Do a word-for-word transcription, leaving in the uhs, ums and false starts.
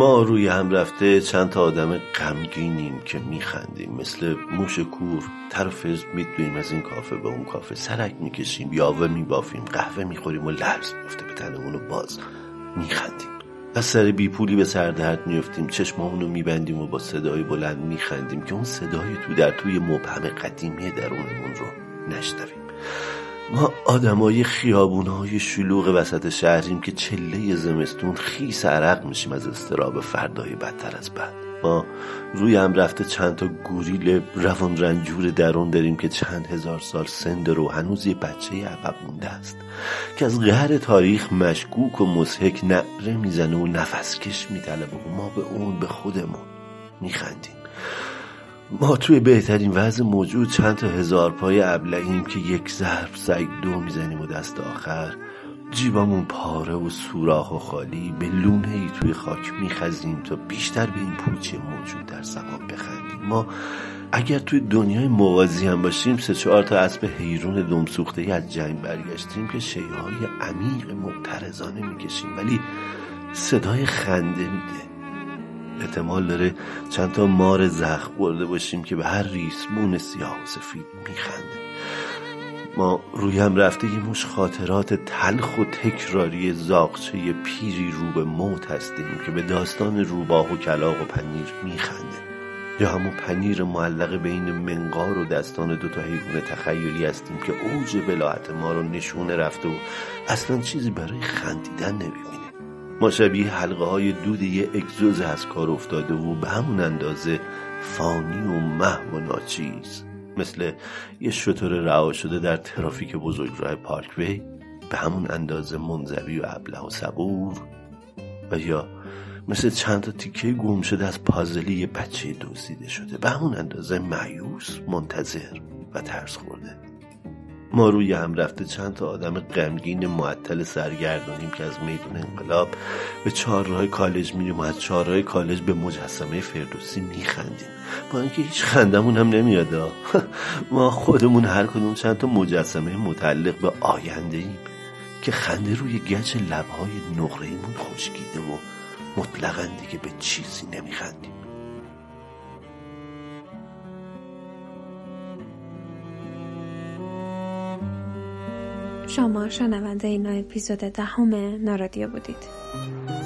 ما روی هم رفته چند تا آدم غمگینیم که میخندیم مثل موش کور، ترفز میدویم از این کافه به اون کافه، سرک میکشیم، یاوه میبافیم، قهوه میخوریم و لرز میفته به تنمون و باز میخندیم. از سر بی پولی به سر درد میفتیم، چشمامونو میبندیم و با صدای بلند میخندیم که اون صدای تو در توی مبهم قدیمی درونمون رو نشنویم. ما آدمای خیابون‌های شلوغ وسط شهریم که چله زمستون خیس عرق میشیم از اضطراب فردای بدتر از بد. ما روی هم رفته چند تا گوریل روان رنجور درون داریم که چند هزار سال سند رو هنوز یه بچه عقب مونده است که از قهر تاریخ مشکوک و مضحک نعره میزنه و نفسکش میطلبه و ما به اون به خودمون میخندیم. ما توی بهترین وضع موجود چند تا هزار پای ابلهیم که یک ضرب سگ دو میزنیم و دست آخر جیبامون پاره و سوراخ و خالی به لونه ای توی خاک میخزیم تا بیشتر به این پوچه موجود در زمان بخندیم. ما اگر توی دنیای موازی هم باشیم سه چهار تا اسب حیرون دمسوخته ای از جنگ برگشتیم که شیهای عمیق معترضانه میکشیم ولی صدای خنده میده. احتمال داره چند تا مار زخم برده باشیم که به هر ریسمون سیاه و سفید میخنده. ما روی هم رفته یه مش خاطرات تلخ و تکراری زاغچه پیری رو به موت هستیم که به داستان روباه و کلاغ و پنیر میخنده. یا همون پنیر معلقه بین منقار و دستان دوتا حیوان تخیلی هستیم که اوج بلاعت ما رو نشونه رفته و اصلا چیزی برای خندیدن نمیبینه. ما شبیه حلقه های دود یه اگزوز از کار افتاده و به همون اندازه فانی و محو و ناچیز، مثل یه شتر رها شده در ترافیک بزرگراه پارکوی، به همون اندازه منزوی و ابله و صبور، و یا مثل چند تا تیکه گم شده از پازلی یه بچه دزدیده شده، به همون اندازه مایوس، منتظر و ترس خورده. ما روی هم رفته چند تا آدم غمگین معطل سرگردانیم که از میدون انقلاب به چهارراه کالج میریم و از چهارراه کالج به مجسمه فردوسی میخندیم با اینکه هیچ خندمون هم نمیاد. ما خودمون هر کدوم چند تا مجسمه متعلق به آینده ایم که خنده روی گچ لبهای نقره‌ایمون خشکیده و مطلقاً دیگه به چیزی نمیخندیم. شما شنونده این اپیزود دهم نارادیو بودید.